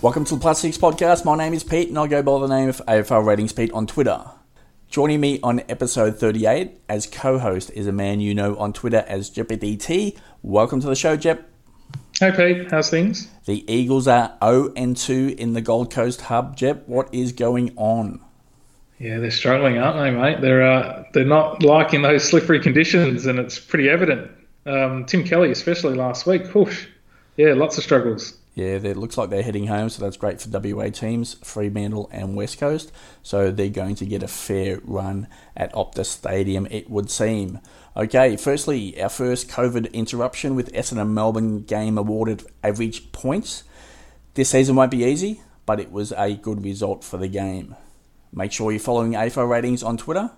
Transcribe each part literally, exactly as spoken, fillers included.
Welcome to the Plus Six Podcast. My name is Pete and I go by the name of A F L Ratings Pete on Twitter. Joining me on episode thirty-eight as co-host is a man you know on Twitter as J E P D T. Welcome to the show, Jep. Hey Pete, how's things? The Eagles are oh and two in the Gold Coast hub. Jep, what is going on? Yeah, they're struggling, aren't they, mate? They're uh, they're not liking those slippery conditions, and it's pretty evident. Um, Tim Kelly, especially last week. Whoosh. Yeah, lots of struggles. Yeah, it looks like they're heading home, so that's great for W A teams, Fremantle and West Coast. So they're going to get a fair run at Optus Stadium, it would seem. Okay, firstly, our first COVID interruption with Essendon Melbourne game awarded average points. This season won't be easy, but it was a good result for the game. Make sure you're following A F L Ratings on Twitter.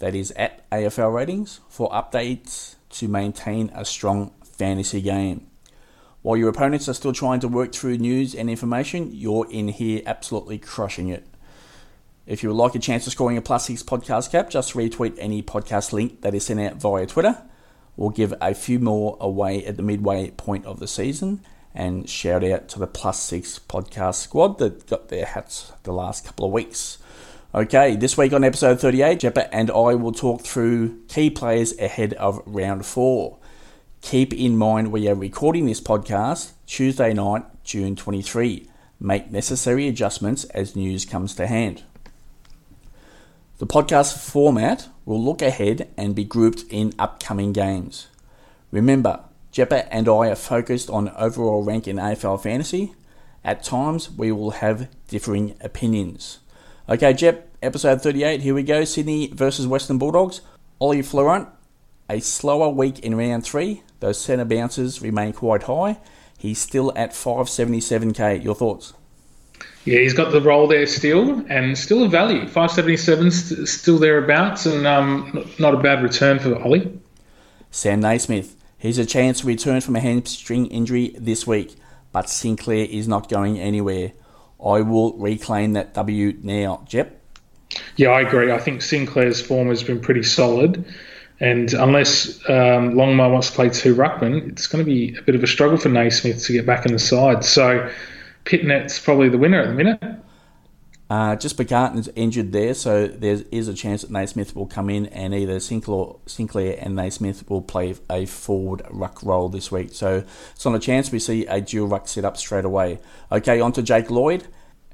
That is at A F L Ratings for updates to maintain a strong fantasy game. While your opponents are still trying to work through news and information, you're in here absolutely crushing it. If you would like a chance of scoring a plus six podcast cap, just retweet any podcast link that is sent out via Twitter. We'll give a few more away at the midway point of the season. And shout out to the plus six podcast squad that got their hats the last couple of weeks. Okay, this week on episode thirty-eight, Jeppa and I will talk through key players ahead of round four. Keep in mind we are recording this podcast Tuesday night, June twenty-third. Make necessary adjustments as news comes to hand. The podcast format will look ahead and be grouped in upcoming games. Remember, Jeppa and I are focused on overall rank in A F L fantasy. At times, we will have differing opinions. Okay, Jep, episode thirty-eight, here we go. Sydney versus Western Bulldogs. Ollie Fleuron, a slower week in round three. Those centre bounces remain quite high. He's still at five seventy-seven k. Your thoughts? Yeah, he's got the role there still, and still a value. five seventy-seven's still thereabouts, and um, not a bad return for Ollie. Sam Naismith. He's a chance to return from a hamstring injury this week, but Sinclair is not going anywhere. I will reclaim that W now. Jep? Yeah, I agree. I think Sinclair's form has been pretty solid. And unless um, Longmire wants to play two ruckmen, it's going to be a bit of a struggle for Naismith to get back in the side. So Pitnett's probably the winner at the minute. Uh, just Bacarton's injured there, so there is a chance that Naismith will come in and either Sinclair, Sinclair and Naismith will play a forward ruck role this week. So it's not a chance we see a dual ruck set up straight away. Okay, on to Jake Lloyd.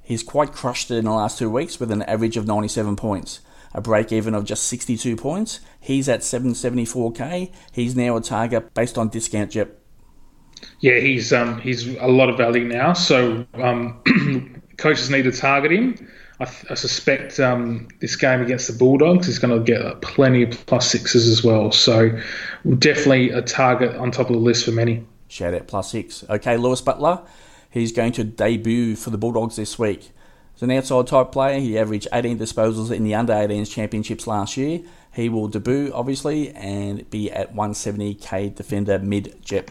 He's quite crushed it in the last two weeks with an average of ninety-seven points. A break-even of just sixty-two points. He's at seven seventy-four k. He's now a target based on discount, Jep. Yeah, he's um, he's a lot of value now, so um, coaches need to target him. I, I suspect um, this game against the Bulldogs is going to get plenty of plus sixes as well, so definitely a target on top of the list for many. Shout out plus six. Okay, Lewis Butler, he's going to debut for the Bulldogs this week. He's an outside type player. He averaged eighteen disposals in the under eighteens championships last year. He will debut, obviously, and be at one seventy k defender mid-jet.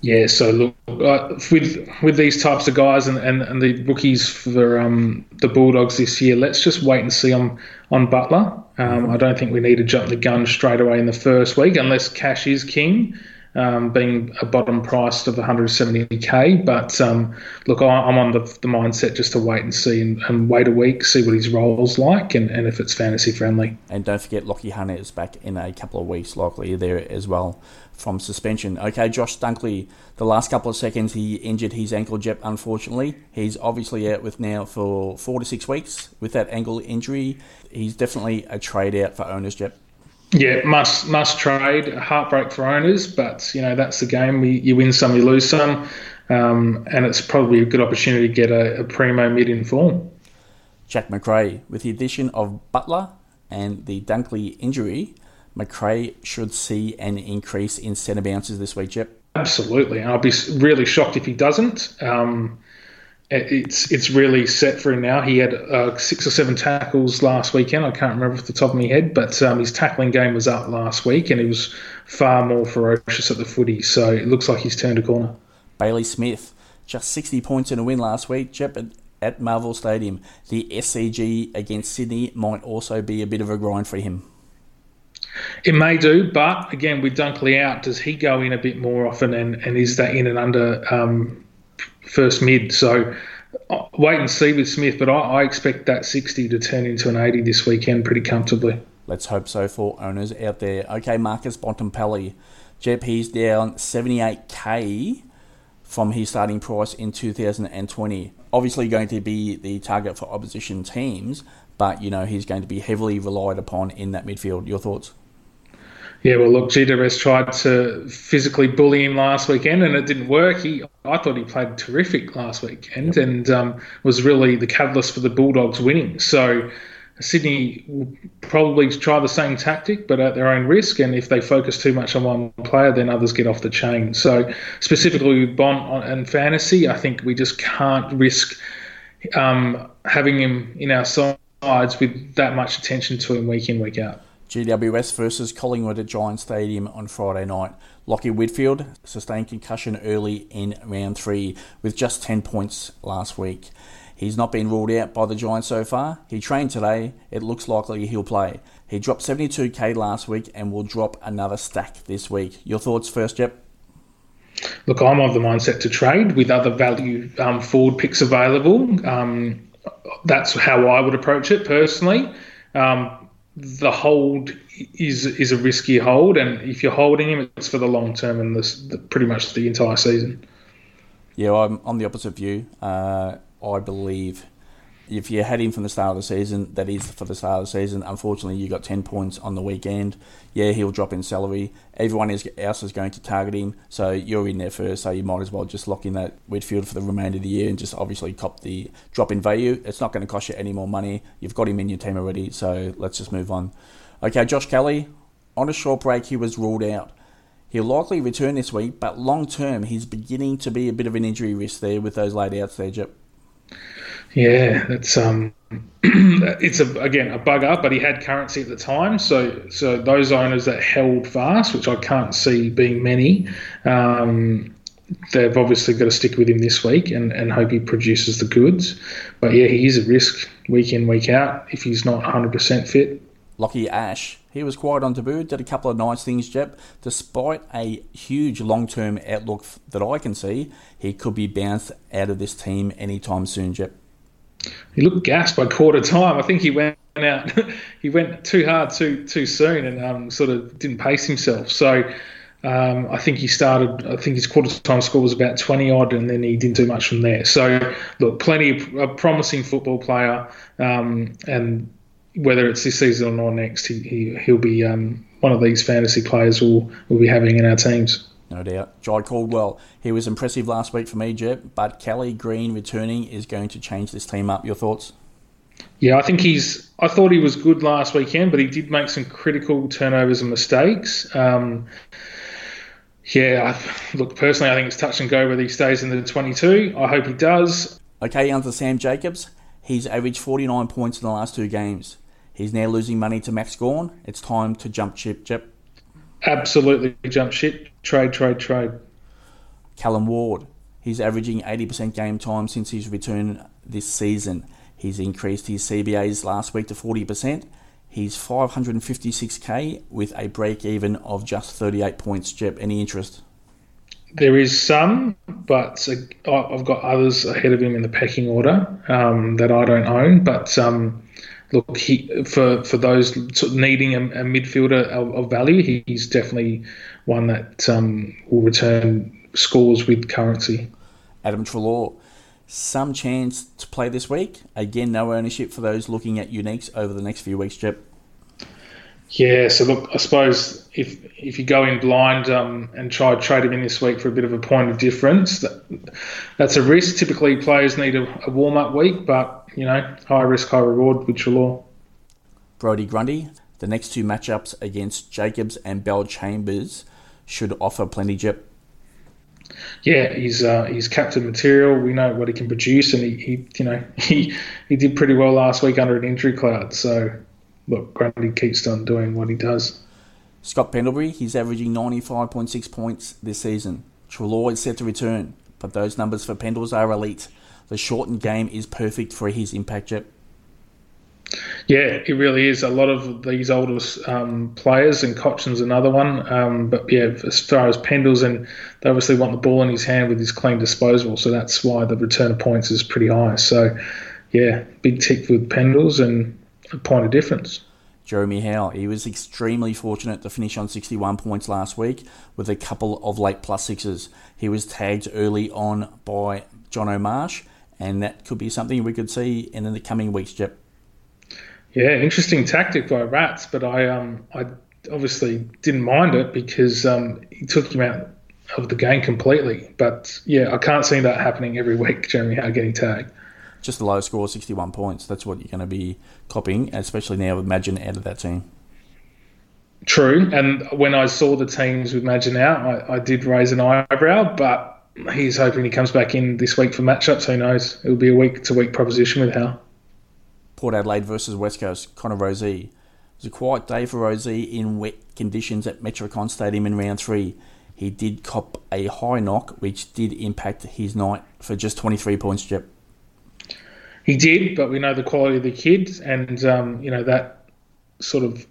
Yeah, so look, uh, with with these types of guys and, and, and the rookies for um, the Bulldogs this year, let's just wait and see on, on Butler. Um, I don't think we need to jump the gun straight away in the first week, unless cash is king. Um, being a bottom price of one seventy k, but um, look, I'm on the, the mindset just to wait and see, and, and wait a week, see what his role's like, and, and if it's fantasy friendly. And don't forget, Lachie Hunter is back in a couple of weeks, likely there as well from suspension. Okay, Josh Dunkley. The last couple of seconds he injured his ankle, Jep. Unfortunately, he's obviously out with now for four to six weeks with that ankle injury. He's definitely a trade out for owners, Jep. Yeah, must must trade. Heartbreak for owners, but you know that's the game. We, you win some, you lose some, um, and it's probably a good opportunity to get a, a primo mid in form. Jack Macrae, with the addition of Butler and the Dunkley injury, Macrae should see an increase in centre bounces this week, Jep. Absolutely, and I'll be really shocked if he doesn't. Um, It's it's really set for him now. He had uh, six or seven tackles last weekend. I can't remember off the top of my head, but um, his tackling game was up last week, and he was far more ferocious at the footy. So it looks like he's turned a corner. Bailey Smith, just sixty points in a win last week, Jep, at Marvel Stadium. The S C G against Sydney might also be a bit of a grind for him. It may do, but again, with Dunkley out, does he go in a bit more often, and, and is that in and under... Um, first mid. So wait and see with Smith, but I, I expect that sixty to turn into an eighty this weekend pretty comfortably. Let's hope so for owners out there. Okay, Marcus Bontempelli. Jep, he's down seventy-eight K from his starting price in two thousand twenty. Obviously going to be the target for opposition teams, but, you know, he's going to be heavily relied upon in that midfield. Your thoughts? Yeah, well, look, G W S tried to physically bully him last weekend and it didn't work. He, I thought he played terrific last weekend yep. and um, was really the catalyst for the Bulldogs winning. So Sydney will probably try the same tactic but at their own risk, and if they focus too much on one player, then others get off the chain. So specifically with Bond and fantasy, I think we just can't risk um, having him in our sides with that much attention to him week in, week out. G W S versus Collingwood at Giants Stadium on Friday night. Lachie Whitfield sustained concussion early in round three with just ten points last week. He's not been ruled out by the Giants so far. He trained today. It looks likely he'll play. He dropped seventy-two K last week and will drop another stack this week. Your thoughts first, Jep? Look, I'm of the mindset to trade with other value um, forward picks available. Um, that's how I would approach it personally. Um The hold is is a risky hold, and if you're holding him, it's for the long term and this, the, pretty much the entire season. Yeah, I'm on the opposite view. Uh, I believe if you had him from the start of the season, that is for the start of the season. Unfortunately, you got ten points on the weekend. Yeah, he'll drop in salary. Everyone else is going to target him, so you're in there first, so you might as well just lock in that Whitfield for the remainder of the year and just obviously cop the drop in value. It's not going to cost you any more money. You've got him in your team already, so let's just move on. Okay, Josh Kelly, on a short break, he was ruled out. He'll likely return this week, but long-term, he's beginning to be a bit of an injury risk there with those laid outs there, Jep. Yeah, that's um, it's a, again a bugger, but he had currency at the time, so so those owners that held fast, which I can't see being many, um, they've obviously got to stick with him this week and, and hope he produces the goods. But yeah, he is a risk week in, week out if he's not one hundred percent fit. Lachie Ash, he was quiet on debut, did a couple of nice things, Jep. Despite a huge long-term outlook that I can see, he could be bounced out of this team anytime soon, Jep. He looked gassed by quarter time. I think he went out, he went too hard too too soon and um, sort of didn't pace himself. So um, I think he started, I think his quarter time score was about twenty odd and then he didn't do much from there. So look, plenty of a promising football player, um, and whether it's this season or next, he, he, he'll be um, one of these fantasy players we'll, we'll be having in our teams. No doubt. Jai Caldwell, he was impressive last week from Egypt, but Kelly Green returning is going to change this team up. Your thoughts? Yeah, I think he's – I thought he was good last weekend, but he did make some critical turnovers and mistakes. Um, yeah, I, look, personally, I think it's touch and go whether he stays in the twenty-two. I hope he does. Okay, on to Sam Jacobs. He's averaged forty-nine points in the last two games. He's now losing money to Max Gawn. It's time to jump ship, Jep. Absolutely jump ship. Trade, trade, trade. Callum Ward. He's averaging eighty percent game time since his return this season. He's increased his C B As last week to forty percent. He's five hundred fifty-six K with a break-even of just thirty-eight points. Jep, any interest? There is some, but I've got others ahead of him in the pecking order um, that I don't own. But... Um, Look, he, for, for those needing a, a midfielder of, of value, he, he's definitely one that um, will return scores with currency. Adam Treloar, some chance to play this week. Again, no ownership for those looking at uniques over the next few weeks, Jep. Yeah, so look, I suppose if if you go in blind um, and try to trade him in this week for a bit of a point of difference, that, that's a risk. Typically, players need a, a warm-up week, but, you know, high risk, high reward with Treloar. Brody Grundy, the next two matchups against Jacobs and Bell Chambers should offer plenty, Jep. Yeah, he's uh, he's captain material. We know what he can produce, and he, he you know he he did pretty well last week under an injury cloud, so... Look, Grundy keeps on doing what he does. Scott Pendlebury, he's averaging ninety-five point six points this season. Treloar is set to return, but those numbers for Pendles are elite. The shortened game is perfect for his impact, Jep. Yeah, it really is. A lot of these older um, players, and Cochin's another one. Um, but yeah, as far as Pendles, and they obviously want the ball in his hand with his clean disposal, so that's why the return of points is pretty high. So yeah, big tick with Pendles and a point of difference. Jeremy Howe, he was extremely fortunate to finish on sixty-one points last week with a couple of late plus sixes. He was tagged early on by John O'Marsh, and that could be something we could see in the coming weeks, Jep. Yeah, interesting tactic by Rats, but I um I obviously didn't mind it because um he took him out of the game completely. But yeah, I can't see that happening every week, Jeremy Howe getting tagged. Just a low score, sixty-one points. That's what you're going to be copying, especially now with Madgen out of that team. True, and when I saw the teams with Madgen out, I, I did raise an eyebrow, but he's hoping he comes back in this week for matchups. Who knows? It'll be a week-to-week proposition with Howe. Port Adelaide versus West Coast, Connor Rosie. It was a quiet day for Rosie in wet conditions at Metricon Stadium in round three. He did cop a high knock, which did impact his night for just twenty-three points, Jep. He did, but we know the quality of the kid, and um, you know, that sort of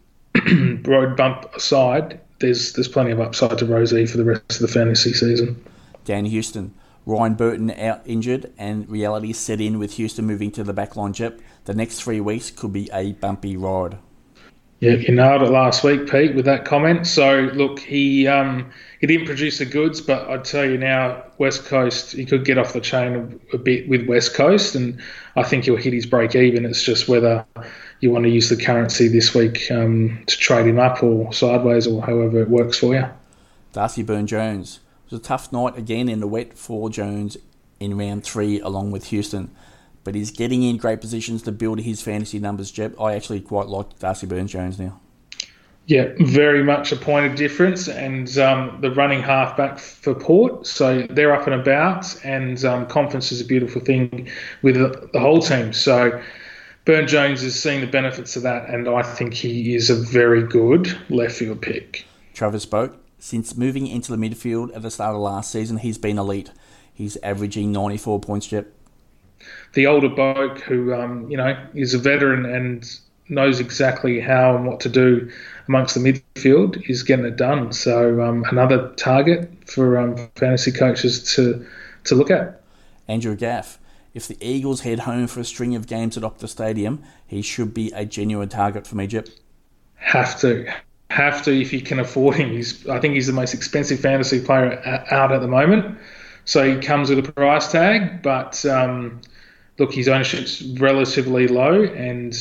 road bump aside, there's there's plenty of upside to Rosie for the rest of the fantasy season. Dan Houston, Ryan Burton out injured, and reality set in with Houston moving to the backline, Jep. The next three weeks could be a bumpy ride. Yeah, you nailed it last week, Pete, with that comment. So, look, he um, he didn't produce the goods, but I tell you now, West Coast, he could get off the chain a, a bit with West Coast, and I think he'll hit his break even. It's just whether you want to use the currency this week um, to trade him up or sideways or however it works for you. Darcy Byrne-Jones. It was a tough night again in the wet for Jones in round three along with Houston. But he's getting in great positions to build his fantasy numbers, Jeb. I actually quite like Darcy Byrne-Jones now. Yeah, very much a point of difference. And um, the running halfback for Port, so they're up and about. And um, confidence is a beautiful thing with the whole team. So Byrne-Jones is seeing the benefits of that, and I think he is a very good left field pick. Travis Boak, since moving into the midfield at the start of last season, he's been elite. He's averaging ninety-four points, Jeb. The older bloke who, um, you know, is a veteran and knows exactly how and what to do amongst the midfield is getting it done. So um, another target for um, fantasy coaches to to look at. Andrew Gaff. If the Eagles head home for a string of games at Optus Stadium, he should be a genuine target from Egypt. Have to. Have to if you can afford him. He's, I think he's the most expensive fantasy player out at the moment. So he comes with a price tag, but... Um, Look, his ownership's relatively low, and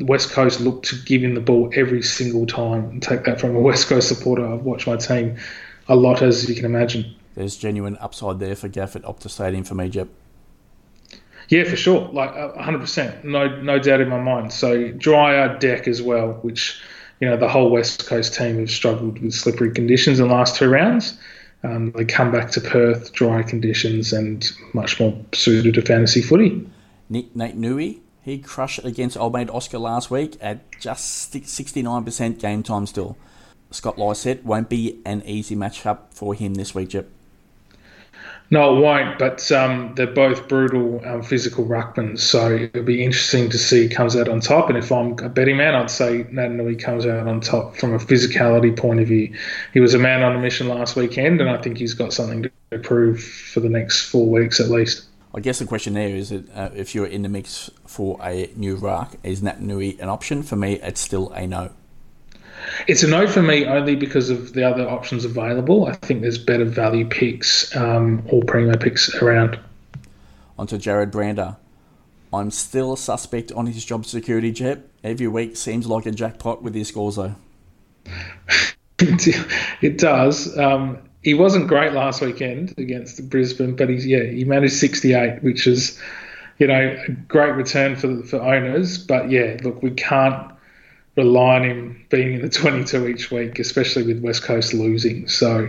West Coast look to give him the ball every single time. And take that from a West Coast supporter. I've watched my team a lot, as you can imagine. There's genuine upside there for Gaff at Optus Stadium for me, Jep. Yeah, for sure. Like, one hundred percent. No no doubt in my mind. So, drier deck as well, which, you know, the whole West Coast team have struggled with slippery conditions in the last two rounds. Um, they come back to Perth, dry conditions, and much more suited to fantasy footy. Nick Naitanui, he crushed against Old Mate Oscar last week at just sixty-nine percent game time still. Scott Lysett won't be an easy matchup for him this week, Jep. No, it won't, but um, they're both brutal um, physical ruckmen, so it'll be interesting to see who comes out on top. And if I'm a betting man, I'd say Naitanui comes out on top from a physicality point of view. He was a man on a mission last weekend, and I think he's got something to prove for the next four weeks at least. I guess the question there is that uh, if you're in the mix for a new ruck, is Naitanui an option? For me, it's still a no. It's a no for me only because of the other options available. I think there's better value picks um, or primo picks around. On to Jared Brander. I'm still a suspect on his job security, Jep. Every week seems like a jackpot with his scores, though. It does. Um, he wasn't great last weekend against Brisbane, but he's, yeah, he managed sixty-eight, which is, you know, a great return for for owners. But, yeah, look, we can't rely on him being in the twenty-two each week, especially with West Coast losing. So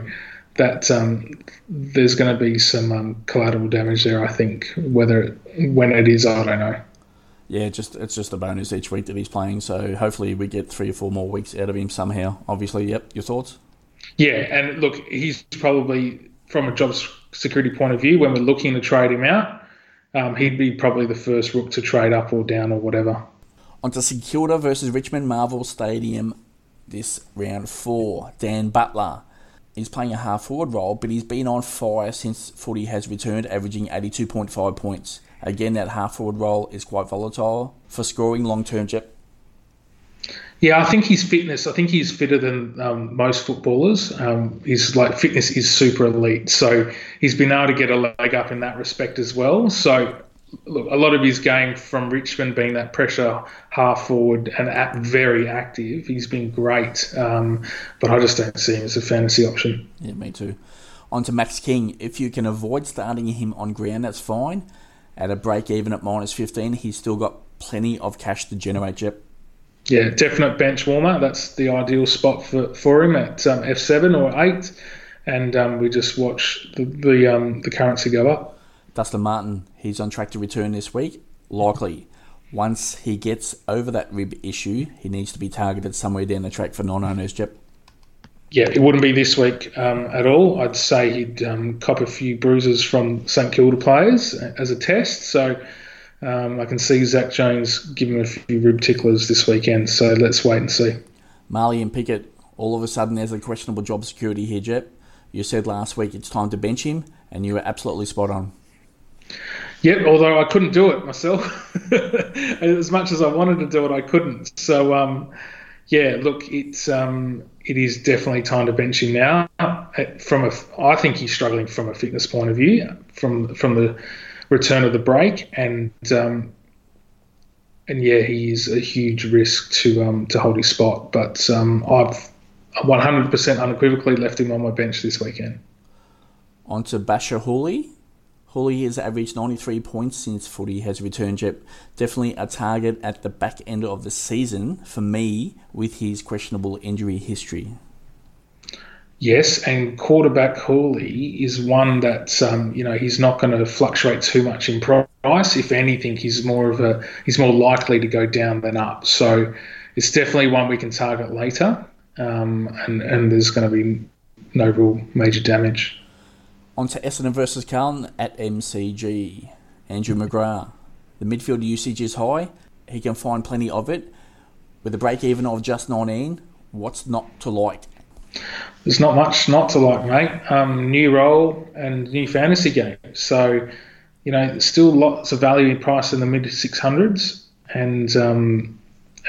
that um, there's going to be some um, collateral damage there, I think. Whether when it is, I don't know. Yeah, just it's just a bonus each week that he's playing. So hopefully we get three or four more weeks out of him somehow. Obviously, yep. Your thoughts? Yeah, and look, he's probably, from a job security point of view, when we're looking to trade him out, um, he'd be probably the first rook to trade up or down or whatever. onto St Kilda versus Richmond Marvel Stadium this round four. Dan Butler is playing a half-forward role, but he's been on fire since footy has returned, averaging eighty-two point five points. Again, that half-forward role is quite volatile for scoring long-term, Jep. Yeah, I think his fitness, I think he's fitter than um, most footballers. Um, his like fitness is super elite. So he's been able to get a leg up in that respect as well. So look, a lot of his game from Richmond being that pressure half forward and at very active, he's been great. Um, but I just don't see him as a fantasy option. Yeah, me too. On to Max King. If you can avoid starting him on ground, that's fine. At a break even at minus fifteen, he's still got plenty of cash to generate, Jep. Yeah, definite bench warmer. That's the ideal spot for, for him at um, F seven or eight. And um, we just watch the the, um, the currency go up. Dustin Martin, he's on track to return this week. Likely. Once he gets over that rib issue, he needs to be targeted somewhere down the track for non-owners, Jep. Yeah, it wouldn't be this week um, at all. I'd say he'd um, cop a few bruises from St Kilda players as a test. So... Um, I can see Zach Jones giving a few rib ticklers this weekend, so let's wait and see. Marley and Pickett, all of a sudden there's a questionable job security here, Jep. You said last week it's time to bench him, and you were absolutely spot on. Yep, although I couldn't do it myself. As much as I wanted to do it, I couldn't. So, um, yeah, look, it's um, it is definitely time to bench him now. From a, I think he's struggling from a fitness point of view, from from the... return of the break, and um, and yeah, he is a huge risk to um, to hold his spot. But um, I've one hundred percent unequivocally left him on my bench this weekend. On to Basher Hooley. Hooley has averaged ninety-three points since footy has returned, Jep. Definitely a target at the back end of the season for me with his questionable injury history. Yes, and quarterback Hooley is one that um, you know he's not going to fluctuate too much in price. If anything, he's more of a he's more likely to go down than up. So it's definitely one we can target later, um, and and there's going to be no real major damage. On to Essendon versus Carlton at M C G. Andrew McGrath, the midfield usage is high. He can find plenty of it with a break even of just nineteen. What's not to like? There's not much not to like, mate. Um, new role and new fantasy game. So, you know, still lots of value in price in the mid six hundreds. And um,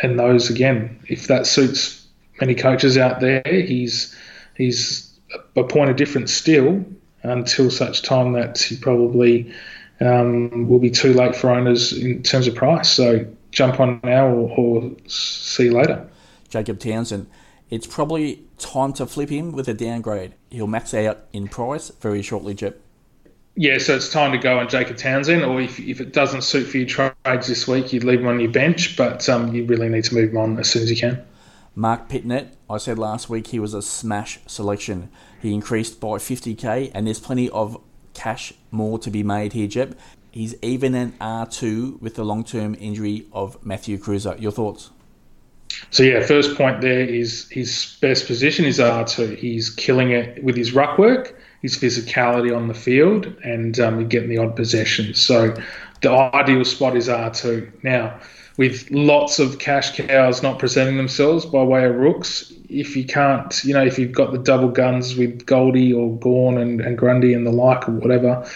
and those, again, if that suits many coaches out there, he's he's a point of difference still until such time that he probably um, will be too late for owners in terms of price. So jump on now or, or see you later. Jacob Townsend. It's probably time to flip him with a downgrade. He'll max out in price very shortly, Jep. Yeah, so it's time to go on Jacob Townsend, or if if it doesn't suit for your trades this week, you'd leave him on your bench, but um, you really need to move him on as soon as you can. Mark Pitnett, I said last week he was a smash selection. He increased by fifty K, and there's plenty of cash more to be made here, Jep. He's even an R two with the long-term injury of Matthew Cruiser. Your thoughts? So, yeah, first point there is his best position is R two. He's killing it with his ruck work, his physicality on the field, and um, getting the odd possession. So the ideal spot is R two. Now, with lots of cash cows not presenting themselves by way of rooks, if you can't, you know, if you've got the double guns with Goldie or Gawn and, and Grundy and the like or whatever,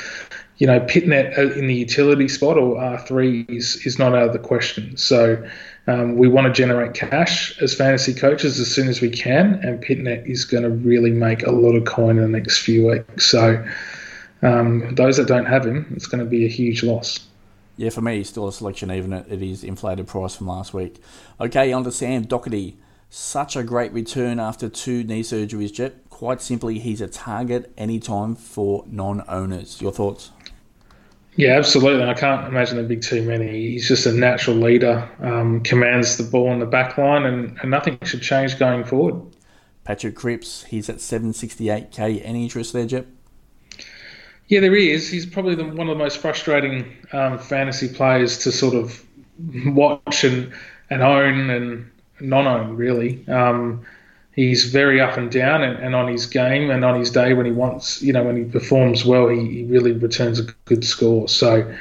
you know, Pitnett in the utility spot or R three is, is not out of the question. So um, we want to generate cash as fantasy coaches as soon as we can, and Pitnett is going to really make a lot of coin in the next few weeks. So um, those that don't have him, it's going to be a huge loss. Yeah, for me, he's still a selection, even at his inflated price from last week. Okay, on to Sam Doherty. Such a great return after two knee surgeries, Jep. Quite simply, he's a target anytime for non-owners. Your thoughts? Yeah, absolutely. I can't imagine there'd be too many. He's just a natural leader, um, commands the ball in the back line, and, and nothing should change going forward. Patrick Cripps, he's at seven sixty-eight K. Any interest there, Jep? Yeah, there is. He's probably the, one of the most frustrating um, fantasy players to sort of watch and, and own and non-own, really. Um, he's very up and down, and, and on his game and on his day when he wants, you know, when he performs well, he, he really returns a good score. So,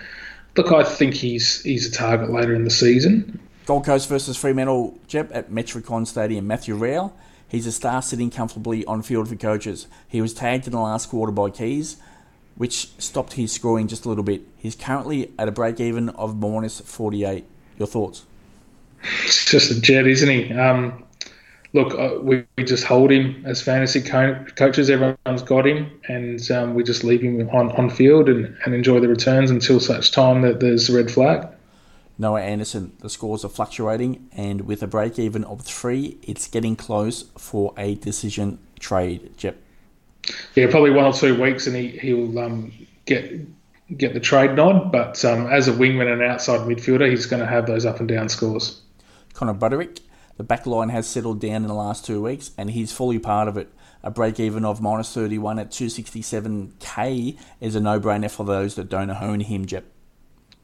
look, I think he's he's a target later in the season. Gold Coast versus Fremantle, Jeb, at Metricon Stadium. Matthew Rowell, he's a star sitting comfortably on field for coaches. He was tagged in the last quarter by Keys, which stopped his scoring just a little bit. He's currently at a break-even of minus forty-eight. Your thoughts? It's just a jet, isn't he? Um, look, uh, we, we just hold him as fantasy co- coaches. Everyone's got him, and um, we just leave him on, on field and, and enjoy the returns until such time that there's a red flag. Noah Anderson, the scores are fluctuating, and with a break-even of three, it's getting close for a decision trade, Jep. Yeah, probably one or two weeks, and he he'll um, get get the trade nod. But um, as a wingman and outside midfielder, he's going to have those up and down scores. Connor Butterick, the back line has settled down in the last two weeks, and he's fully part of it. A break even of minus thirty-one at two sixty-seven k is a no brainer for those that don't own him, Jep.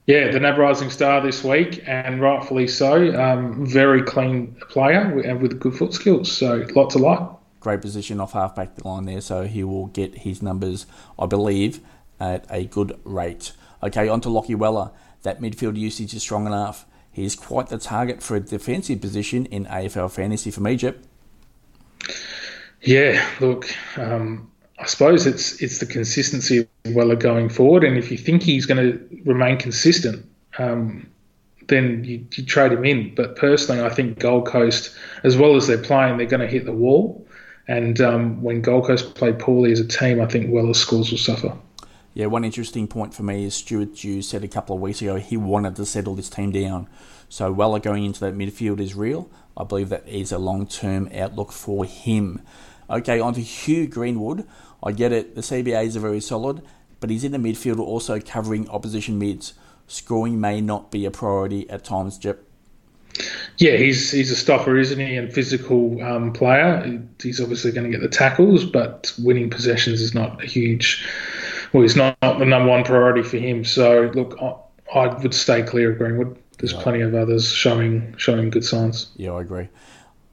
Yeah, the NAB Rising Star this week, and rightfully so. Um, very clean player and with good foot skills, so lots of like. Great position off half-back the line there, so he will get his numbers, I believe, at a good rate. Okay, on to Lachie Weller. That midfield usage is strong enough. He is quite the target for a defensive position in A F L fantasy from Egypt. Yeah, look, um, I suppose it's it's the consistency of Weller going forward, and if you think he's going to remain consistent, um, then you, you trade him in. But personally, I think Gold Coast, as well as they're playing, they're going to hit the wall. And um, when Gold Coast play poorly as a team, I think Weller's scores will suffer. Yeah, one interesting point for me is Stuart Dew said a couple of weeks ago he wanted to settle this team down. So Weller going into that midfield is real. I believe that is a long-term outlook for him. Okay, on to Hugh Greenwood. I get it, the C B As are very solid, but he's in the midfield also covering opposition mids. Scoring may not be a priority at times, Jep. Yeah, he's he's a stopper, isn't he, and physical um, player. He's obviously going to get the tackles, but winning possessions is not a huge... Well, it's not, not the number one priority for him. So, look, I, I would stay clear of Greenwood. There's right. plenty of others showing showing good signs. Yeah, I agree.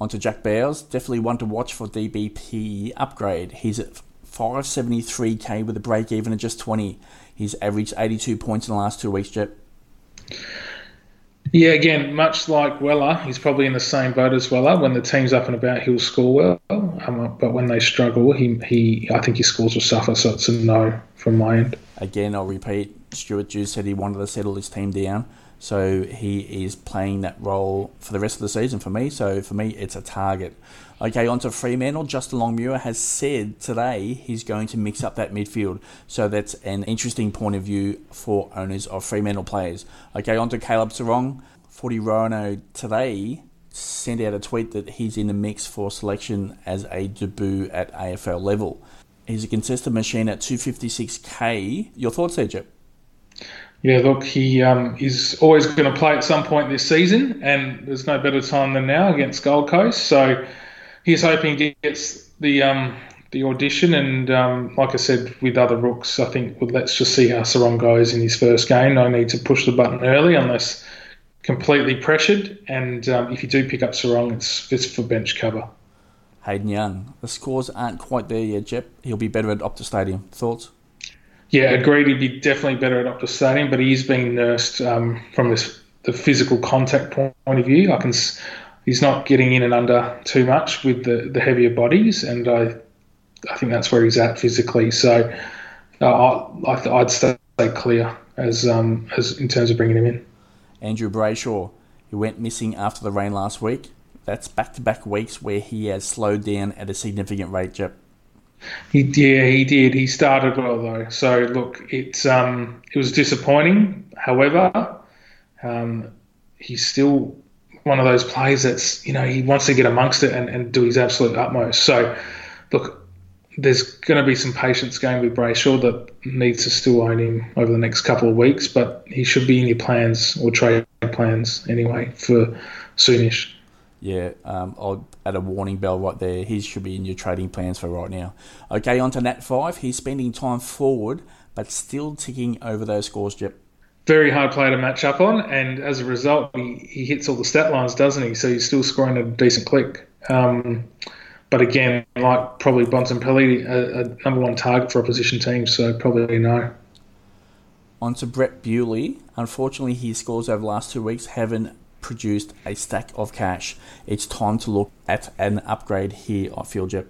On to Jack Bowers. Definitely one to watch for D B P upgrade. He's at five seventy-three k with a break-even of just twenty. He's averaged eighty-two points in the last two weeks, Jep. Yeah, again, much like Weller, he's probably in the same boat as Weller. When the team's up and about, he'll score well, um, but when they struggle, he, he, I think his scores will suffer, so it's a no from my end. Again, I'll repeat, Stuart Dew said he wanted to settle his team down, so he is playing that role for the rest of the season for me, so for me, it's a target. Okay, on to Fremantle. Justin Longmuir has said today he's going to mix up that midfield. So that's an interesting point of view for owners of Fremantle players. Okay, on to Caleb Sarong. forty Rhino today sent out a tweet that he's in the mix for selection as a debut at A F L level. He's a contested machine at two fifty-six k. Your thoughts there, Jep? Yeah, look, he um, is always going to play at some point this season, and there's no better time than now against Gold Coast. So... he's hoping he gets the um, the audition, and um, like I said, with other rooks, I think well, let's just see how Sarong goes in his first game. No need to push the button early unless completely pressured, and um, if you do pick up Sarong, it's, it's for bench cover. Hayden Young, the scores aren't quite there yet, Jep. He'll be better at Optus Stadium. Thoughts? Yeah, agreed. He'd be definitely better at Optus Stadium, but he's being nursed um, from this, the physical contact point of view. I can... He's not getting in and under too much with the, the heavier bodies, and I I think that's where he's at physically. So uh, I, I'd stay clear as um as in terms of bringing him in. Andrew Brayshaw, who went missing after the rain last week. That's back-to-back weeks where he has slowed down at a significant rate, Jep. He, yeah, he did. He started well, though. So, look, it's um it was disappointing. However, um he's still... one of those plays that's, you know, he wants to get amongst it and, and do his absolute utmost. So, look, there's going to be some patience game with Brayshaw that needs to still own him over the next couple of weeks, but he should be in your plans or trade plans anyway for soonish. Yeah, um, I'll add a warning bell right there. He should be in your trading plans for right now. Okay, on to Nat Five. He's spending time forward, but still ticking over those scores, Jep. Very hard player to match up on, and as a result, he, he hits all the stat lines, doesn't he? So he's still scoring a decent click. Um, but again, like probably Bontempelli, a, a number one target for opposition teams, so probably no. On to Brett Bewley. Unfortunately, his scores over the last two weeks haven't produced a stack of cash. It's time to look at an upgrade here, I feel, Jep.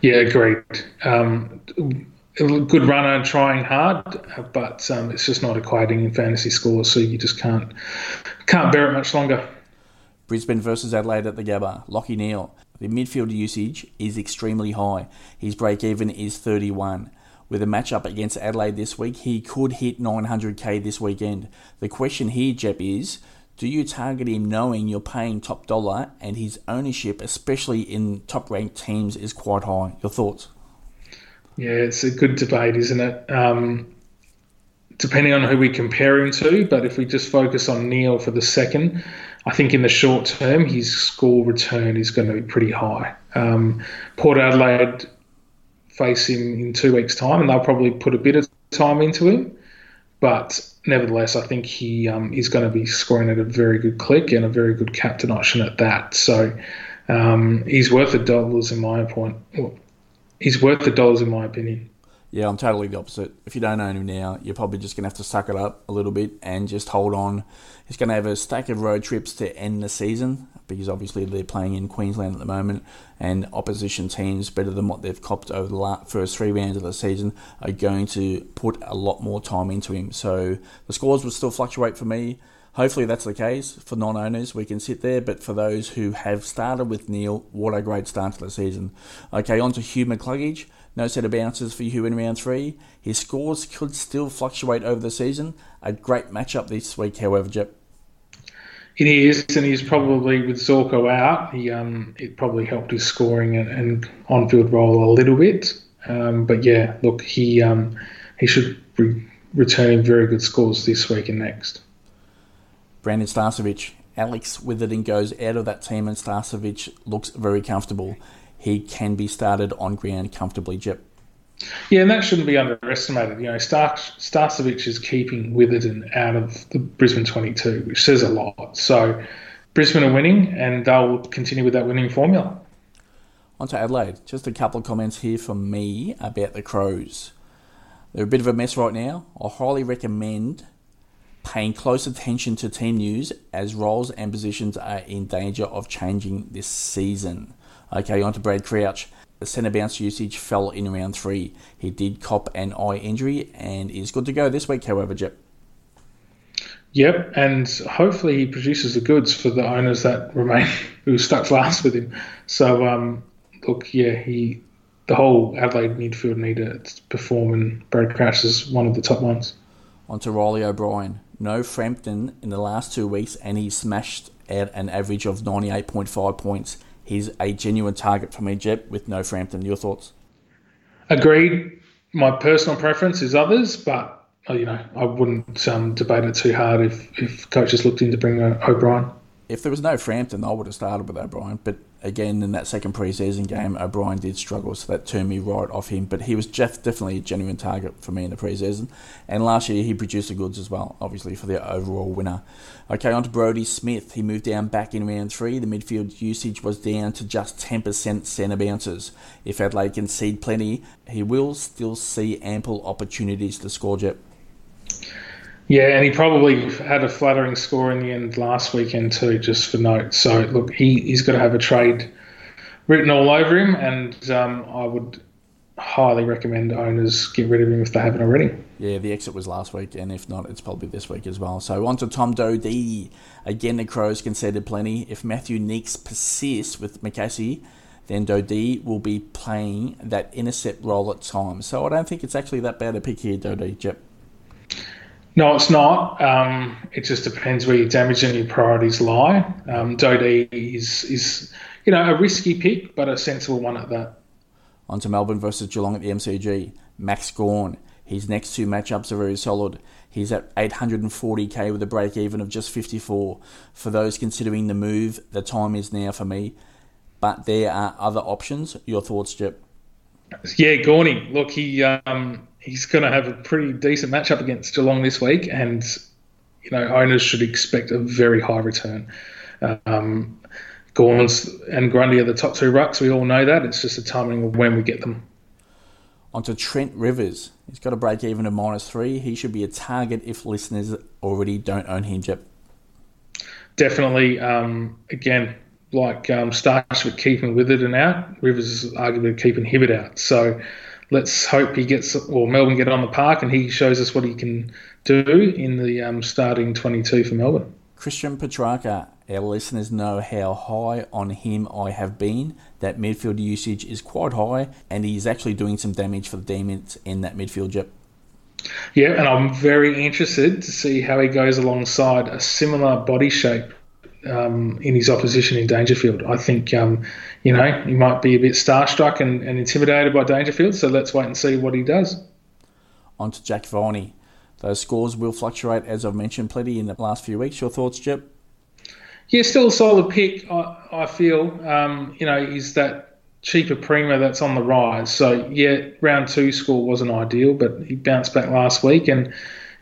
Yeah, great. Um, good runner, trying hard, but um, it's just not equating in fantasy scores, so you just can't can't bear it much longer. Brisbane versus Adelaide at the Gabba. Lachie Neale. The midfield usage is extremely high. His break-even is thirty-one. With a match-up against Adelaide this week, he could hit nine hundred k this weekend. The question here, Jep, is do you target him knowing you're paying top dollar and his ownership, especially in top-ranked teams, is quite high? Your thoughts? Yeah, it's a good debate, isn't it? Um, depending on who we compare him to, but if we just focus on Neale for the second, I think in the short term, his score return is going to be pretty high. Um, Port Adelaide face him in two weeks' time, and they'll probably put a bit of time into him, but nevertheless, I think he um, is going to be scoring at a very good click and a very good captain option at that. So um, he's worth the dollars in my point. Well, he's worth the dollars in my opinion. Yeah, I'm totally the opposite. If you don't own him now, you're probably just going to have to suck it up a little bit and just hold on. He's going to have a stack of road trips to end the season because obviously they're playing in Queensland at the moment, and opposition teams better than what they've copped over the first three rounds of the season are going to put a lot more time into him. So the scores will still fluctuate for me. Hopefully that's the case. For non-owners, we can sit there, but for those who have started with Neale, what a great start to the season. Okay, on to Hugh McCluggage. No set of bounces for Hugh in round three. His scores could still fluctuate over the season. A great matchup this week, however, Jep. It is, and he's probably, with Zorko out, he um, it probably helped his scoring and, and on-field role a little bit. Um, but yeah, look, he um, he should be returning very good scores this week and next. Brandon Starcevich. Alex Witherden goes out of that team, and Starcevich looks very comfortable. He can be started on ground comfortably, Jep. Yeah, and that shouldn't be underestimated. You know, Starcevich is keeping Witherden out of the Brisbane twenty-two, which says a lot. So Brisbane are winning, and they'll continue with that winning formula. On to Adelaide. Just a couple of comments here from me about the Crows. They're a bit of a mess right now. I highly recommend paying close attention to team news as roles and positions are in danger of changing this season. Okay, on to Brad Crouch. The centre bounce usage fell in round three. He did cop an eye injury and is good to go this week, however, Jep. Yep, and hopefully he produces the goods for the owners that remain who stuck last with him. So, um, look, yeah, he the whole Adelaide midfield need to perform, and Brad Crouch is one of the top ones. On to Riley O'Brien. No Frampton in the last two weeks, and he smashed out an average of ninety-eight point five points. He's a genuine target for me, Jep, with no Frampton. Your thoughts? Agreed. My personal preference is others, but you know, I wouldn't um, debate it too hard if, if coaches looked into bringing O'Brien. If there was no Frampton, I would have started with O'Brien. But again, in that second pre-season game, O'Brien did struggle, so that turned me right off him. But he was Jeff, definitely a genuine target for me in the pre-season. And last year, he produced the goods as well, obviously, for the overall winner. Okay, on to Brody Smith. He moved down back in round three. The midfield usage was down to just ten percent centre bounces. If Adelaide concede plenty, he will still see ample opportunities to score, Jeff. Yeah, and he probably had a flattering score in the end last weekend too, just for note. So, look, he, he's got to have a trade written all over him, and um, I would highly recommend owners get rid of him if they haven't already. Yeah, the exit was last week, and if not, it's probably this week as well. So on to Tom Dodie. Again, the Crows conceded plenty. If Matthew Neeks persists with McCassie, then Dodie will be playing that intercept role at times. So I don't think it's actually that bad a pick here, Dodie, Jep. No, it's not. Um, it just depends where your damage and your priorities lie. Um, Dodie is, is, you know, a risky pick, but a sensible one at that. On to Melbourne versus Geelong at the M C G. Max Gawn. His next two matchups are very solid. He's at eight hundred forty k with a break-even of just fifty-four. For those considering the move, the time is now for me. But there are other options. Your thoughts, Jep? Yeah, Gawney. Look, he... Um, He's going to have a pretty decent matchup against Geelong this week, and you know owners should expect a very high return. Um, Gawn's and Grundy are the top two rucks. We all know that. It's just the timing of when we get them. On to Trent Rivers. He's got a break even of minus three. He should be a target if listeners already don't own him, Jep. definitely, um, again, like um, Starks would keep him with it and out, Rivers is arguably keeping Hibbert out. So let's hope he gets, or Melbourne get on the park and he shows us what he can do in the um, starting twenty-two for Melbourne. Christian Petrarca, our listeners know how high on him I have been. That midfield usage is quite high, and he's actually doing some damage for the Demons in that midfield, Jip. Yeah, and I'm very interested to see how he goes alongside a similar body shape um, in his opposition in Dangerfield. I think, um, you know, he might be a bit starstruck and, and intimidated by Dangerfield, so let's wait and see what he does. On to Jack Viney. Those scores will fluctuate, as I've mentioned plenty in the last few weeks. Your thoughts, Jip? Yeah, still a solid pick, I, I feel. Um, you know, he's that cheaper primo that's on the rise. So, yeah, round two score wasn't ideal, but he bounced back last week and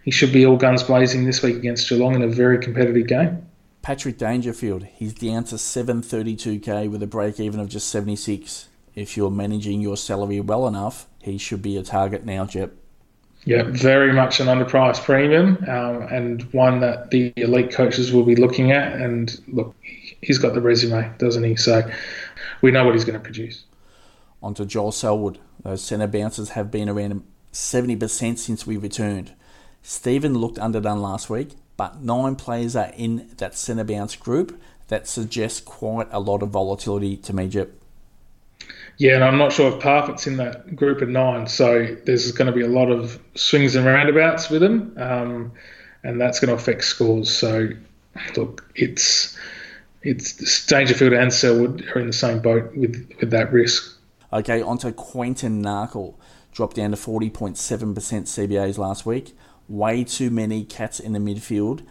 he should be all guns blazing this week against Geelong in a very competitive game. Patrick Dangerfield, he's down to seven thirty-two k with a break-even of just seventy-six. If you're managing your salary well enough, he should be a target now, Jip. Yeah, very much an underpriced premium um, and one that the elite coaches will be looking at. And look, he's got the resume, doesn't he? So we know what he's going to produce. On to Joel Selwood. Those centre bounces have been around seventy percent since we returned. Stephen looked underdone last week, but nine players are in that centre bounce group. That suggests quite a lot of volatility to me, Jip. Yeah, and I'm not sure if Parfitt's in that group of nine, so there's going to be a lot of swings and roundabouts with him, um, and that's going to affect scores. So, look, it's it's Dangerfield and Selwood are in the same boat with, with that risk. Okay, on to Quentin Narkle. Dropped down to forty point seven percent C B As last week. Way too many cats in the midfield,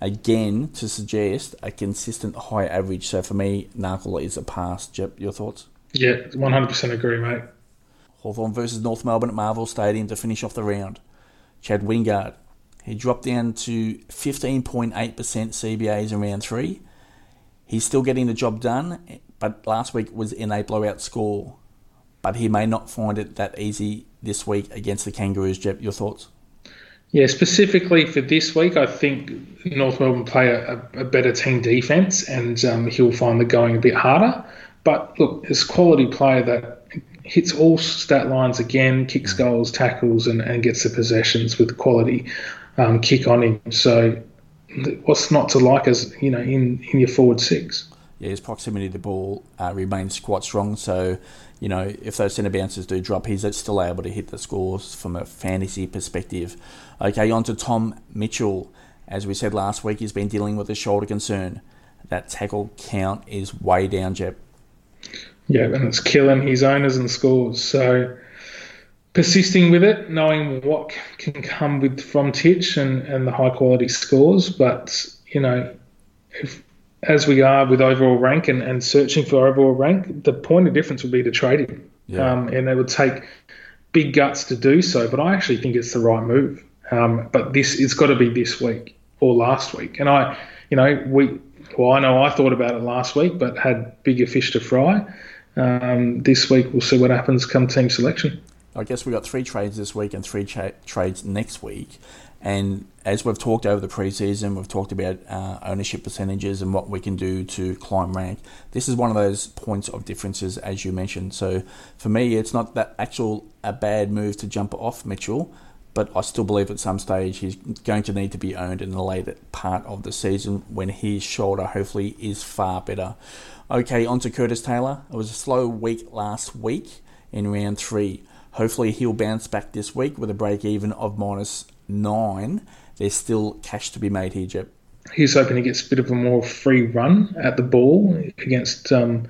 again, to suggest a consistent high average. So, for me, Narkle is a pass. Jip, your thoughts? Yeah, one hundred percent agree, mate. Hawthorn versus North Melbourne at Marvel Stadium to finish off the round. Chad Wingard, he dropped down to fifteen point eight percent C B As in round three. He's still getting the job done, but last week was in a blowout score. But he may not find it that easy this week against the Kangaroos. Jep, your thoughts? Yeah, specifically for this week, I think North Melbourne play a, a better team defence and um, he'll find the going a bit harder. But look, it's a quality player that hits all stat lines again, kicks goals, tackles, and, and gets the possessions with quality um, kick on him. So what's not to like as, you know, in, in your forward six? Yeah, his proximity to the ball uh, remains quite strong. So, you know, if those centre bounces do drop, he's still able to hit the scores from a fantasy perspective. Okay, on to Tom Mitchell. As we said last week, he's been dealing with a shoulder concern. That tackle count is way down, Jep. Yeah, and it's killing his owners and scores. So persisting with it, knowing what can come with from Titch and, and the high-quality scores. But, you know, if, as we are with overall rank and, and searching for overall rank, the point of difference would be to trade him. Yeah. Um, and it would take big guts to do so. But I actually think it's the right move. Um, but this it's got to be this week or last week. And, I, you know, we well, I know I thought about it last week but had bigger fish to fry. Um, this week we'll see what happens come team selection. I guess we got three trades this week and three tra- trades next week. And as we've talked over the preseason, we've talked about uh, ownership percentages and what we can do to climb rank. This is one of those points of differences, as you mentioned. So for me, it's not that actual a bad move to jump off Mitchell, but I still believe at some stage he's going to need to be owned in the later part of the season when his shoulder hopefully is far better. Okay, on to Curtis Taylor. It was a slow week last week in round three. Hopefully he'll bounce back this week with a break-even of minus nine. There's still cash to be made here, Jep. He's hoping he gets a bit of a more free run at the ball against um,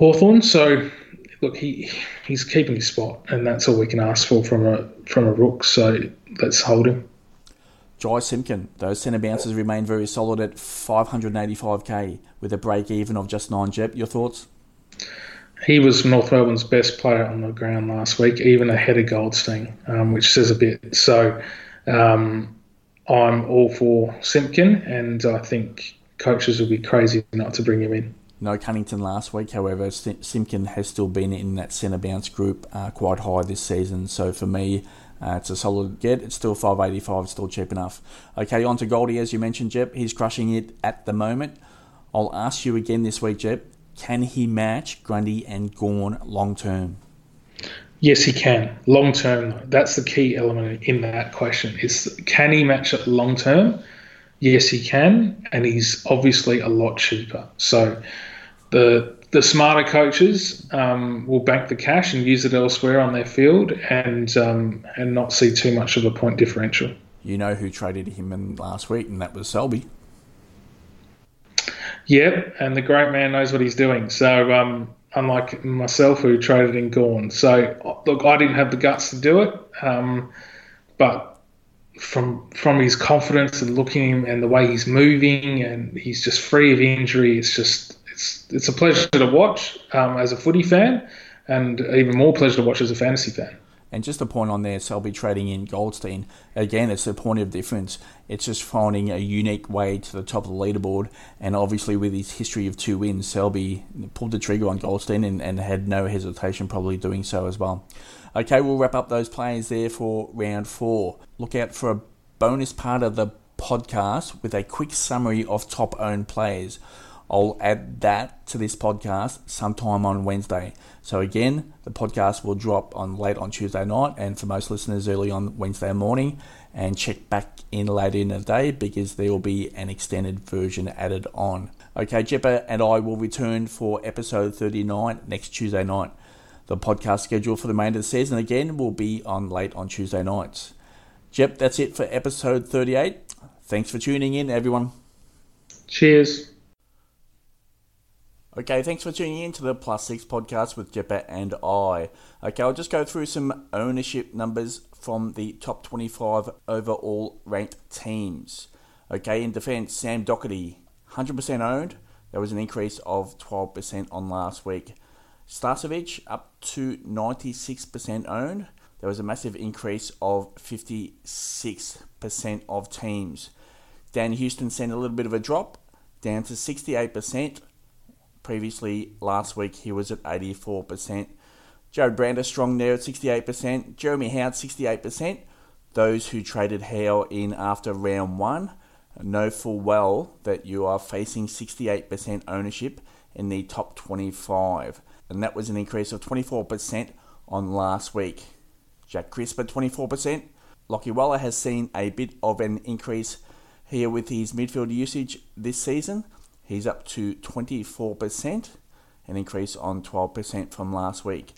Hawthorn. So, look, he he's keeping his spot, and that's all we can ask for from a from a rook, so let's hold him. Jai Simpkin, those centre bounces remain very solid at five eighty-five k with a break-even of just nine. Jep, your thoughts? He was North Melbourne's best player on the ground last week, even ahead of Goldstein, um, which says a bit. So um, I'm all for Simpkin, and I think coaches will be crazy not to bring him in. No Cunnington last week, however, Simpkin has still been in that centre bounce group uh, quite high this season. So for me, Uh, it's a solid get. It's still five eighty-five. It's still cheap enough. Okay, on to Goldie, as you mentioned, Jep. He's crushing it at the moment. I'll ask you again this week, Jep. Can he match Grundy and Gawn long term? Yes, he can. Long term, that's the key element in that question. It's can he match it long term? Yes, he can, and he's obviously a lot cheaper. So the the smarter coaches um, will bank the cash and use it elsewhere on their field, and um, and not see too much of a point differential. You know who traded him in last week, and that was Selby. Yep, and the great man knows what he's doing. So um, unlike myself, who traded in Gawn. So look, I didn't have the guts to do it, um, but. From from his confidence and looking him and the way he's moving and he's just free of injury, it's just it's it's a pleasure to watch um, as a footy fan, and even more pleasure to watch as a fantasy fan. And just a point on there, Selby trading in Goldstein again. It's a point of difference. It's just finding a unique way to the top of the leaderboard, and obviously with his history of two wins, Selby pulled the trigger on Goldstein and, and had no hesitation, probably doing so as well. Okay, we'll wrap up those players there for round four. Look out for a bonus part of the podcast with a quick summary of top-owned players. I'll add that to this podcast sometime on Wednesday. So again, the podcast will drop on late on Tuesday night, and for most listeners, early on Wednesday morning. And check back in later in the day because there will be an extended version added on. Okay, Jeppa and I will return for episode thirty-nine next Tuesday night. The podcast schedule for the remainder of the season, again, will be on late on Tuesday nights. Jep, that's it for episode thirty-eight. Thanks for tuning in, everyone. Cheers. Okay, thanks for tuning in to the Plus Six podcast with Jeppa and I. Okay, I'll just go through some ownership numbers from the top twenty-five overall ranked teams. Okay, in defence, Sam Doherty, one hundred percent owned. That was an increase of twelve percent on last week. Starcevich up to ninety-six percent owned. There was a massive increase of fifty-six percent of teams. Dan Houston sent a little bit of a drop down to sixty-eight percent. Previously, last week, he was at eighty-four percent. Jared Brander strong there at sixty-eight percent. Jeremy Howe, sixty-eight percent. Those who traded Howe in after round one know full well that you are facing sixty-eight percent ownership in the top twenty-five. And that was an increase of twenty-four percent on last week. Jack Crisp at twenty-four percent. Lachie Waller has seen a bit of an increase here with his midfield usage this season. He's up to twenty-four percent, an increase on twelve percent from last week.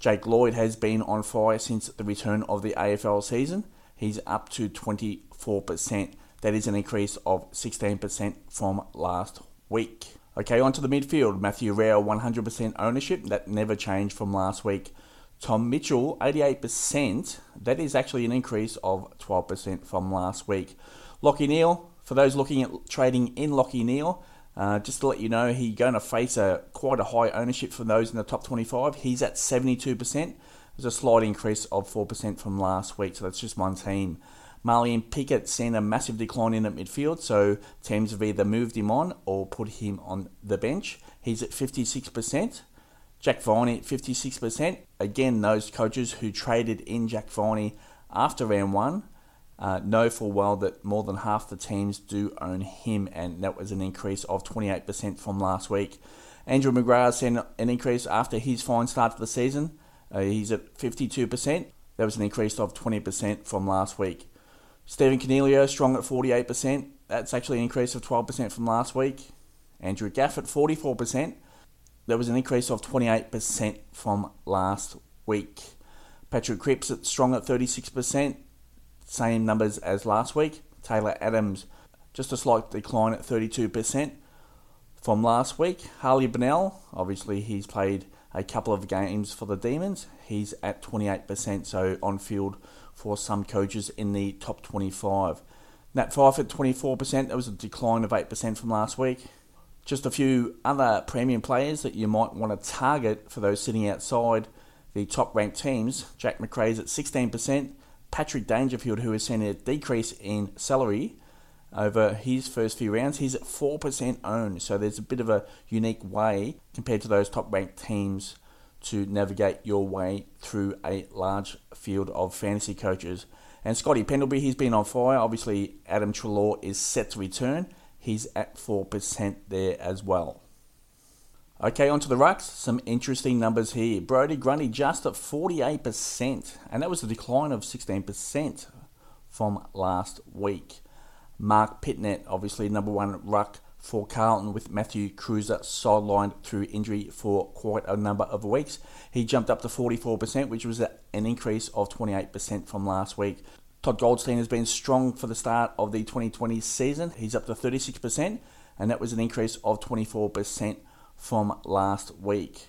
Jake Lloyd has been on fire since the return of the A F L season. He's up to twenty-four percent. That is an increase of sixteen percent from last week. Okay, on to the midfield. Matthew Rao, one hundred percent ownership. That never changed from last week. Tom Mitchell, eighty-eight percent. That is actually an increase of twelve percent from last week. Lachie Neale, for those looking at trading in Lachie Neale, uh, just to let you know, he's going to face a quite a high ownership from those in the top twenty-five. He's at seventy-two percent. There's a slight increase of four percent from last week, so that's just one team. Marlian Pickett seen a massive decline in at midfield, so teams have either moved him on or put him on the bench. He's at fifty-six percent. Jack Viney at fifty-six percent. Again, those coaches who traded in Jack Viney after round one uh, know full well that more than half the teams do own him, and that was an increase of twenty-eight percent from last week. Andrew McGrath seen an increase after his fine start to the season. Uh, he's at fifty-two percent. That was an increase of twenty percent from last week. Stephen Cornelio, strong at forty-eight percent. That's actually an increase of twelve percent from last week. Andrew Gaff at forty-four percent. There was an increase of twenty-eight percent from last week. Patrick Cripps at strong at thirty-six percent. Same numbers as last week. Taylor Adams, just a slight decline at thirty-two percent from last week. Harley Bennell, obviously he's played a couple of games for the Demons. He's at twenty-eight percent, so on field for some coaches in the top twenty-five. Nat Fyfe at twenty-four percent. That was a decline of eight percent from last week. Just a few other premium players that you might want to target for those sitting outside the top-ranked teams. Jack Macrae is at sixteen percent. Patrick Dangerfield, who has seen a decrease in salary over his first few rounds, he's at four percent owned. So there's a bit of a unique way compared to those top-ranked teams to navigate your way through a large field of fantasy coaches. And Scotty Pendlebury, he's been on fire. Obviously, Adam Treloar is set to return. He's at four percent there as well. Okay, onto the rucks. Some interesting numbers here. Brody Grundy just at forty-eight percent, and that was a decline of sixteen percent from last week. Mark Pitnett, obviously number one ruck for Carlton, with Matthew Cruiser sidelined through injury for quite a number of weeks. He jumped up to forty-four percent, which was an increase of twenty-eight percent from last week. Todd Goldstein has been strong for the start of the twenty twenty season. He's up to thirty-six percent, and that was an increase of twenty-four percent from last week.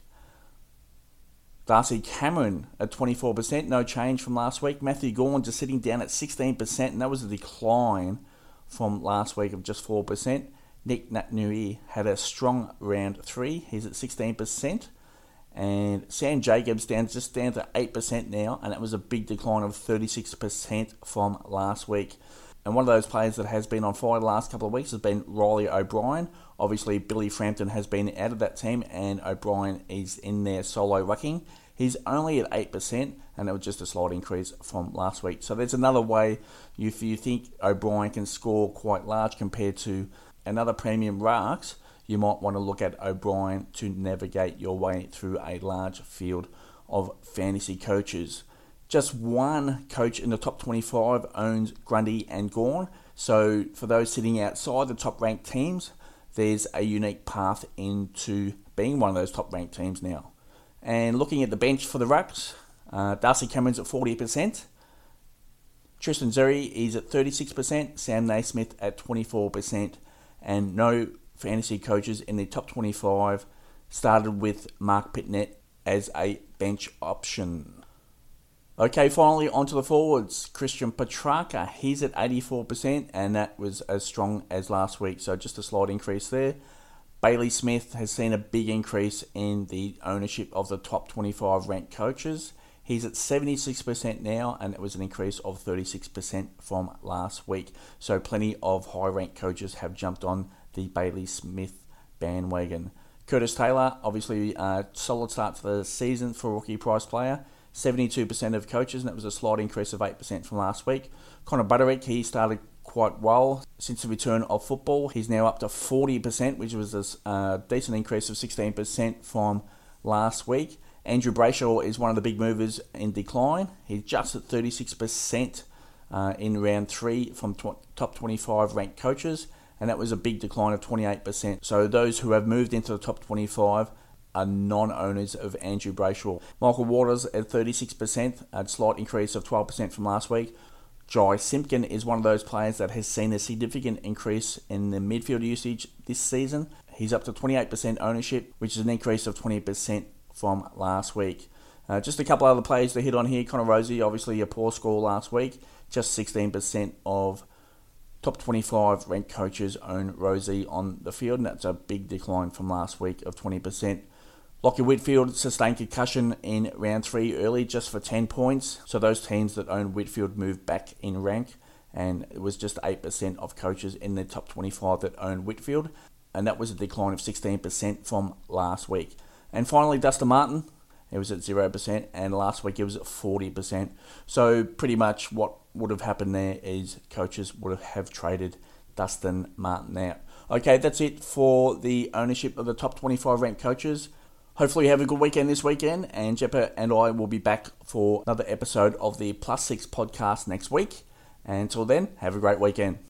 Darcy Cameron at twenty-four percent, no change from last week. Matthew Gawn just sitting down at sixteen percent, and that was a decline from last week of just four percent. Nick Naitanui had a strong round three. He's at sixteen percent. And Sam Jacobs down just down to eight percent now, and that was a big decline of thirty-six percent from last week. And one of those players that has been on fire the last couple of weeks has been Riley O'Brien. Obviously, Billy Frampton has been out of that team, and O'Brien is in there solo rucking. He's only at eight percent, and it was just a slight increase from last week. So there's another way if you think O'Brien can score quite large compared to another premium rucks, you might want to look at O'Brien to navigate your way through a large field of fantasy coaches. Just one coach in the top twenty-five owns Grundy and Gawn. So for those sitting outside the top-ranked teams, there's a unique path into being one of those top-ranked teams now. And looking at the bench for the rucks, uh, Darcy Cameron's at forty percent. Tristan Xerri is at thirty-six percent. Sam Naismith at twenty-four percent. And no fantasy coaches in the top twenty-five started with Mark Pitnett as a bench option. Okay, finally, onto the forwards. Christian Petrarca, he's at eighty-four percent, and that was as strong as last week, so just a slight increase there. Bailey Smith has seen a big increase in the ownership of the top twenty-five ranked coaches. He's at seventy-six percent now, and it was an increase of thirty-six percent from last week. So plenty of high-ranked coaches have jumped on the Bailey Smith bandwagon. Curtis Taylor, obviously a solid start to the season for a rookie price player. seventy-two percent of coaches, and that was a slight increase of eight percent from last week. Connor Butterick, he started quite well since the return of football. He's now up to forty percent, which was a uh, decent increase of sixteen percent from last week. Andrew Brayshaw is one of the big movers in decline. He's just at thirty-six percent uh, in round three from tw- top twenty-five ranked coaches, and that was a big decline of twenty-eight percent. So those who have moved into the top twenty-five are non-owners of Andrew Brayshaw. Michael Waters at thirty-six percent, a slight increase of twelve percent from last week. Jai Simpkin is one of those players that has seen a significant increase in the midfield usage this season. He's up to twenty-eight percent ownership, which is an increase of twenty percent from last week. Uh, just a couple other players to hit on here. Connor Rosie, obviously a poor score last week. Just sixteen percent of top twenty-five ranked coaches own Rosie on the field, and that's a big decline from last week of twenty percent. Lachie Whitfield sustained concussion in round three early just for ten points. So those teams that own Whitfield moved back in rank, and it was just eight percent of coaches in the top twenty-five that own Whitfield, and that was a decline of sixteen percent from last week. And finally, Dustin Martin, it was at zero percent, and last week it was at forty percent. So pretty much what would have happened there is coaches would have traded Dustin Martin out. Okay, that's it for the ownership of the top twenty-five ranked coaches. Hopefully you have a good weekend this weekend, and Jeppa and I will be back for another episode of the Plus Six podcast next week. And until then, have a great weekend.